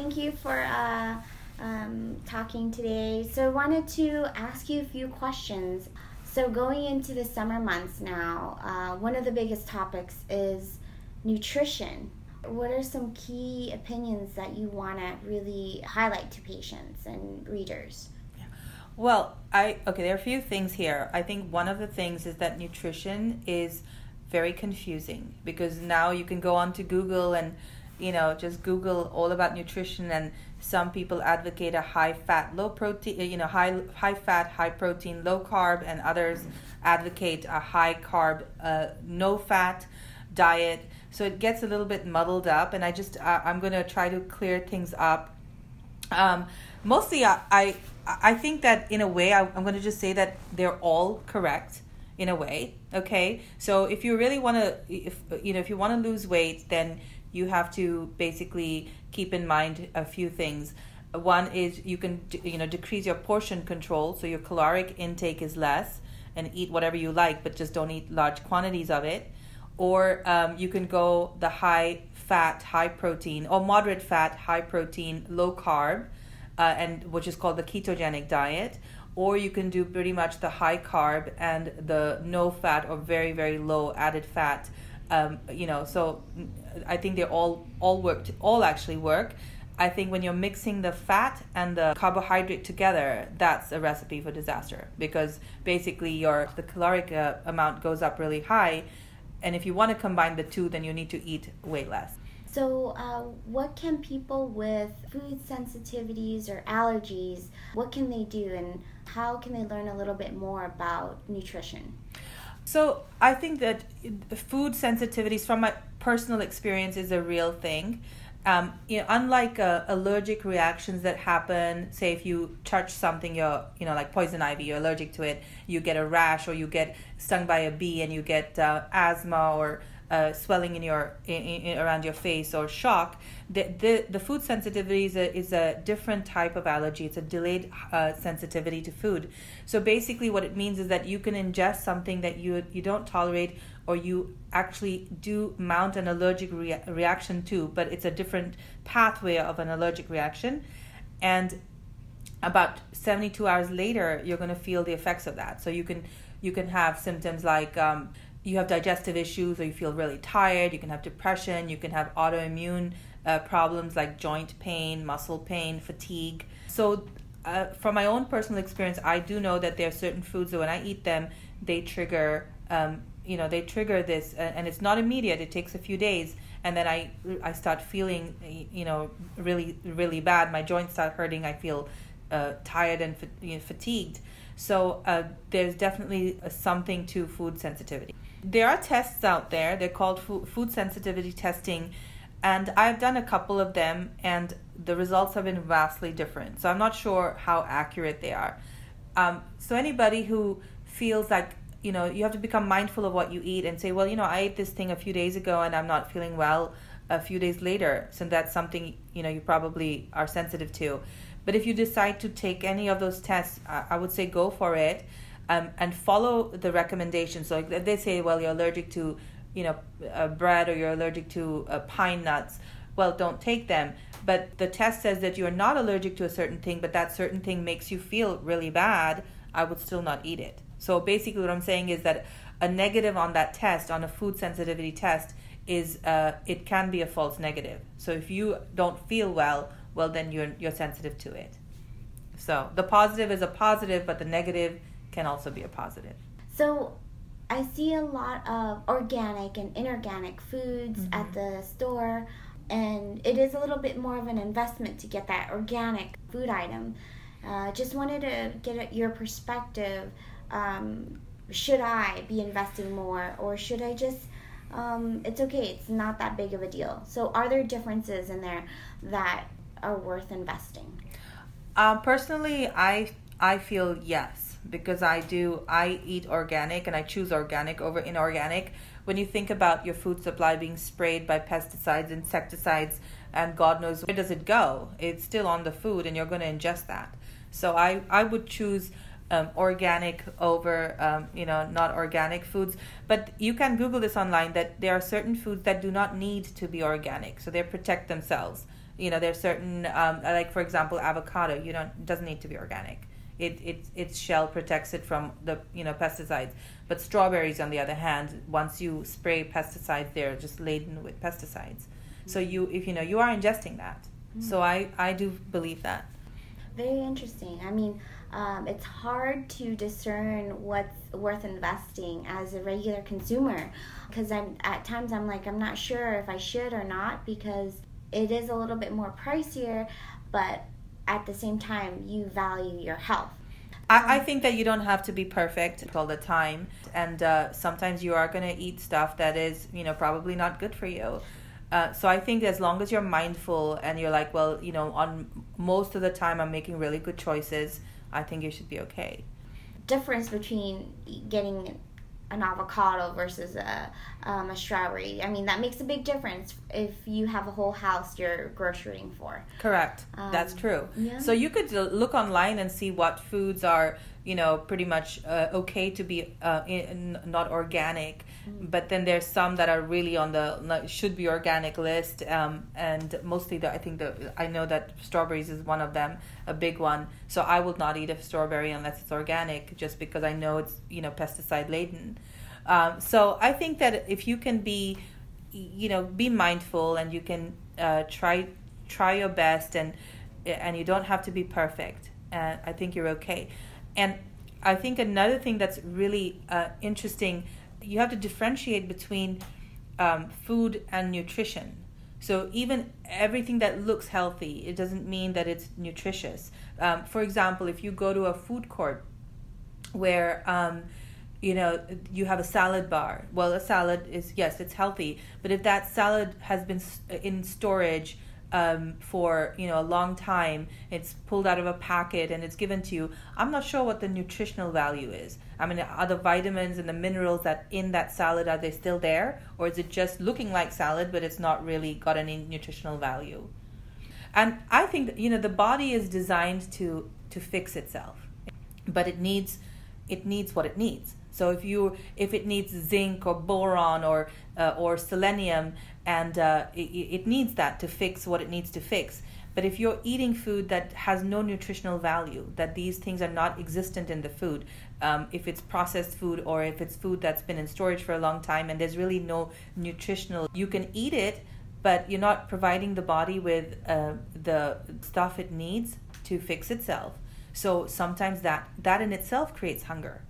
Thank you for talking today. So I wanted to ask you a few questions. So going into the summer months now, one of the biggest topics is nutrition. What are some key opinions that you want to really highlight to patients and readers? Well, there are a few things here. I think one of the things is that nutrition is very confusing, because now you can go on to Google and just Google all about nutrition, and some people advocate a high-fat, low-protein, high-fat, high-protein, low-carb, and others advocate a high-carb, no-fat diet. So it gets a little bit muddled up, and I'm going to try to clear things up. Mostly, I think that in a way, I'm going to just say that they're all correct. In a way, okay? So if you really want to, if you want to lose weight, then you have to basically keep in mind a few things. One is you can, decrease your portion control, so your caloric intake is less, and eat whatever you like, but just don't eat large quantities of it. Or you can go the high-fat, high-protein, or moderate-fat, high-protein, low-carb, and which is called the ketogenic diet. Or you can do pretty much the high-carb and the no-fat or very, very low added fat. So I think they all actually work. I think when you're mixing the fat and the carbohydrate together, that's a recipe for disaster, because basically the caloric amount goes up really high, and if you want to combine the two, then you need to eat way less. So what can people with food sensitivities or allergies, what can they do, and how can they learn a little bit more about nutrition? So I think that food sensitivities, from my personal experience, is a real thing. Unlike allergic reactions that happen, say if you touch something, like poison ivy, you're allergic to it, you get a rash, or you get stung by a bee and you get asthma or swelling in your around your face, or shock. The food sensitivity is a different type of allergy. It's a delayed sensitivity to food. So basically, what it means is that you can ingest something that you don't tolerate, or you actually do mount an allergic reaction to, but it's a different pathway of an allergic reaction, and about 72 hours later, you're going to feel the effects of that. So you can have symptoms like you have digestive issues, or you feel really tired, you can have depression, you can have autoimmune problems like joint pain, muscle pain, fatigue. So from my own personal experience, I do know that there are certain foods that when I eat them, they trigger this, and it's not immediate, it takes a few days, and then I start feeling really, really bad. My joints start hurting, I feel tired and fatigued. So there's definitely something to food sensitivity. There are tests out there, they're called food sensitivity testing, and I've done a couple of them, and the results have been vastly different. So I'm not sure how accurate they are. So anybody who feels like, you have to become mindful of what you eat and say, well, I ate this thing a few days ago and I'm not feeling well a few days later. So that's something, you probably are sensitive to. But if you decide to take any of those tests, I would say go for it. And follow the recommendations. So if they say, well, you're allergic to, bread, or you're allergic to pine nuts, well, don't take them. But the test says that you're not allergic to a certain thing, but that certain thing makes you feel really bad, I would still not eat it. So basically what I'm saying is that a negative on that test, on a food sensitivity test, is it can be a false negative. So if you don't feel well, then you're sensitive to it. So the positive is a positive, but the negative can also be a positive. So I see a lot of organic and inorganic foods mm-hmm. at the store, and it is a little bit more of an investment to get that organic food item. Just wanted to get your perspective. Should I be investing more, or should I just it's okay, it's not that big of a deal? So are there differences in there that are worth investing? Personally, I feel yes. Because I eat organic, and I choose organic over inorganic. When you think about your food supply being sprayed by pesticides, insecticides, and God knows where does it go, it's still on the food, and you're going to ingest that. So I would choose organic over, not organic foods. But you can Google this online, that there are certain foods that do not need to be organic, so they protect themselves. You know, there's certain like, for example, avocado. You don't doesn't need to be organic. Its shell protects it from the, you know, pesticides. But strawberries, on the other hand, once you spray pesticides, they're just laden with pesticides. So you are ingesting that. So I do believe that. Very interesting. I mean, it's hard to discern what's worth investing as a regular consumer, because I'm not sure if I should or not, because it is a little bit more pricier, but at the same time you value your health. I think that you don't have to be perfect all the time, and sometimes you are going to eat stuff that is, you know, probably not good for you. So I think as long as you're mindful and you're like, well, you know, on most of the time I'm making really good choices, I think you should be okay. Difference between getting an avocado versus a strawberry. I mean, that makes a big difference if you have a whole house you're grocerying for. Correct. That's true. Yeah. So you could look online and see what foods are, you know, pretty much okay to be not organic. But then there's some that are really on the should be organic list, and mostly I know that strawberries is one of them, a big one. So I will not eat a strawberry unless it's organic, just because I know it's, you know, pesticide laden. So I think that if you can be, you know, be mindful, and you can try your best, and you don't have to be perfect, and I think you're okay. And I think another thing that's really interesting. You have to differentiate between food and nutrition. So even everything that looks healthy, it doesn't mean that it's nutritious. For example, if you go to a food court where, you know, you have a salad bar. Well, a salad is, yes, it's healthy. But if that salad has been in storage for, you know, a long time, it's pulled out of a packet and it's given to you, I'm not sure what the nutritional value is. I mean, are the vitamins and the minerals that in that salad, are they still there? Or is it just looking like salad, but it's not really got any nutritional value? And I think, you know, the body is designed to fix itself, but it needs what it needs. So if it needs zinc or boron or selenium, and it needs that to fix what it needs to fix. But if you're eating food that has no nutritional value, that these things are not existent in the food, if it's processed food or if it's food that's been in storage for a long time and there's really no nutritional, you can eat it, but you're not providing the body with the stuff it needs to fix itself. So sometimes that in itself creates hunger,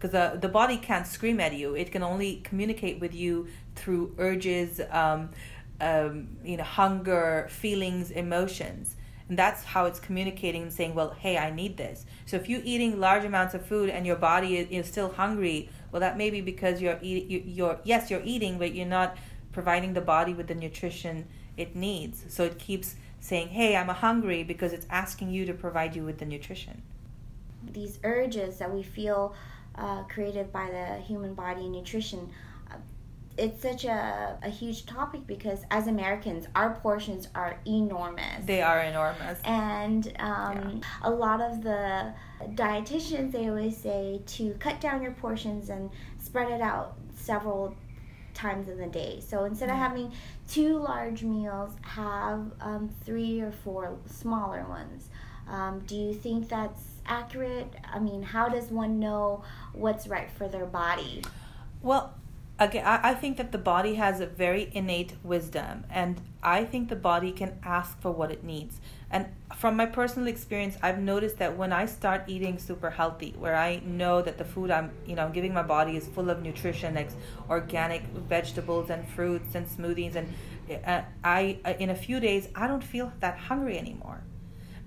because the body can't scream at you. It can only communicate with you through urges, you know, hunger, feelings, emotions. And that's how it's communicating and saying, well, hey, I need this. So if you're eating large amounts of food and your body is still hungry, well, that may be because you're eating, but you're not providing the body with the nutrition it needs. So it keeps saying, hey, I'm hungry, because it's asking you to provide you with the nutrition. These urges that we feel created by the human body, nutrition, it's such a huge topic, because as Americans, our portions are enormous. They are enormous. And a lot of the dietitians, they always say to cut down your portions and spread it out several times in the day. So instead of having 2 large meals, have 3 or 4 smaller ones. Do you think that's accurate? I mean, how does one know what's right for their body? Well, again, I think that the body has a very innate wisdom, and I think the body can ask for what it needs. And from my personal experience, I've noticed that when I start eating super healthy, where I know that the food I'm giving my body is full of nutrition, like organic vegetables and fruits and smoothies, and I in a few days I don't feel that hungry anymore,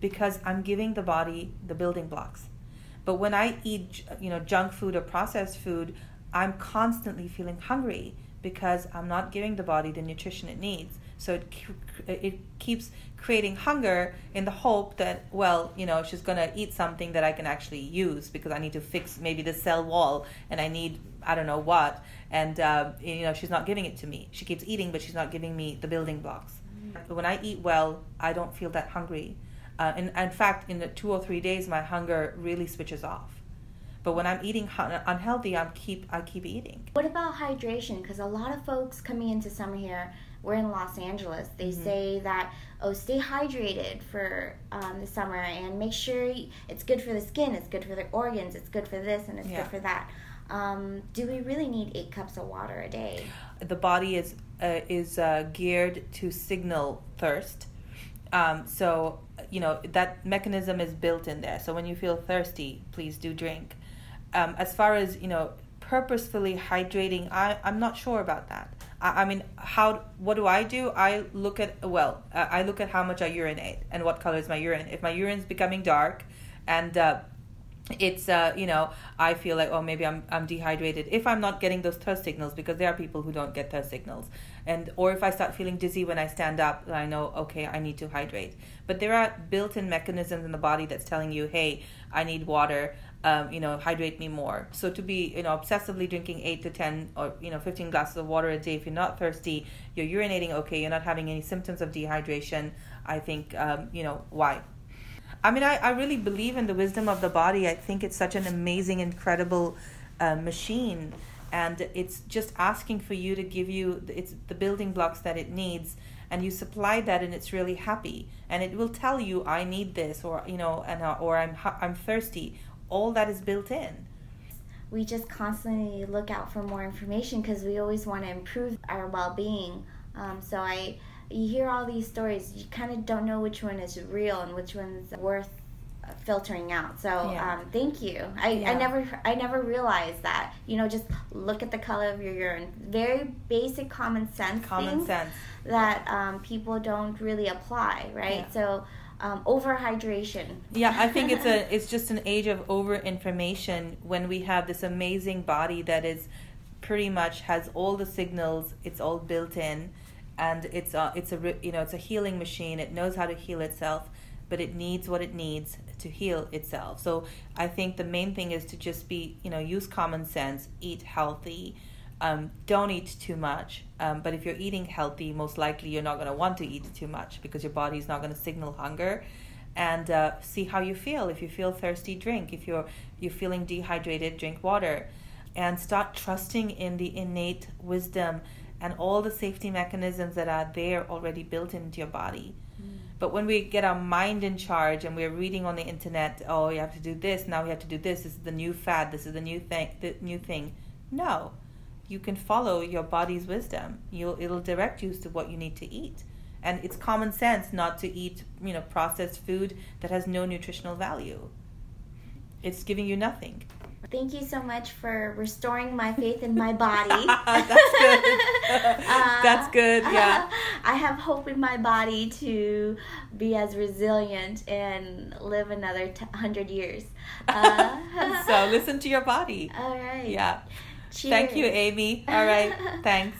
because I'm giving the body the building blocks. But when I eat, you know, junk food or processed food, I'm constantly feeling hungry because I'm not giving the body the nutrition it needs. So it keeps creating hunger in the hope that, well, you know, she's going to eat something that I can actually use, because I need to fix maybe the cell wall and I need, I don't know what. And, you know, she's not giving it to me. She keeps eating, but she's not giving me the building blocks. Mm-hmm. When I eat well, I don't feel that hungry. And in fact, in the 2 or 3 days, my hunger really switches off. But when I'm eating unhealthy, I keep eating. What about hydration? Because a lot of folks coming into summer here we're in Los Angeles, they mm-hmm. say that, oh, stay hydrated for the summer and make sure it's good for the skin, it's good for the organs, it's good for this, and it's good for that. Do we really need 8 cups of water a day? The body is geared to signal thirst. So, you know, that mechanism is built in there. So when you feel thirsty, please do drink. As far as, you know, purposefully hydrating, I'm not sure about that. I mean, what do I do? I look at how much I urinate and what color is my urine. If my urine's becoming dark and I feel like, oh, maybe I'm dehydrated. If I'm not getting those thirst signals, because there are people who don't get thirst signals, or if I start feeling dizzy when I stand up, I know, okay, I need to hydrate. But there are built-in mechanisms in the body that's telling you, hey, I need water. Hydrate me more. So to be, obsessively drinking 8 to 10 or 15 glasses of water a day, if you're not thirsty, you're urinating okay, you're not having any symptoms of dehydration. I think why? I mean, I really believe in the wisdom of the body. I think it's such an amazing, incredible machine, and it's just asking for you to give you it's the building blocks that it needs, and you supply that, and it's really happy, and it will tell you I need this, or or I'm thirsty. All that is built in. We just constantly look out for more information because we always want to improve our well-being. You hear all these stories, you kind of don't know which one is real and which one's worth filtering out. So thank you. I never realized that. Just look at the color of your urine. Very basic common sense that people don't really apply, right? Yeah. So. Overhydration. Yeah, I think it's just an age of over-information when we have this amazing body that is pretty much has all the signals. It's all built in, and it's a healing machine. It knows how to heal itself, but it needs what it needs to heal itself. So I think the main thing is to just be use common sense, eat healthy. Don't eat too much, but if you're eating healthy, most likely you're not going to want to eat too much because your body's not going to signal hunger. And see how you feel. If you feel thirsty, drink. If you're feeling dehydrated, drink water. And start trusting in the innate wisdom and all the safety mechanisms that are there already built into your body. Mm. But when we get our mind in charge and we're reading on the internet, oh, you have to do this, now we have to do this, this is the new fad, this is the new thing. No. You can follow your body's wisdom. It'll direct you to what you need to eat. And it's common sense not to eat, processed food that has no nutritional value. It's giving you nothing. Thank you so much for restoring my faith in my body. That's good. That's good, yeah. I have hope in my body to be as resilient and live another 100 years. So listen to your body. All right. Yeah. Cheers. Thank you, Amy. All right. Thanks.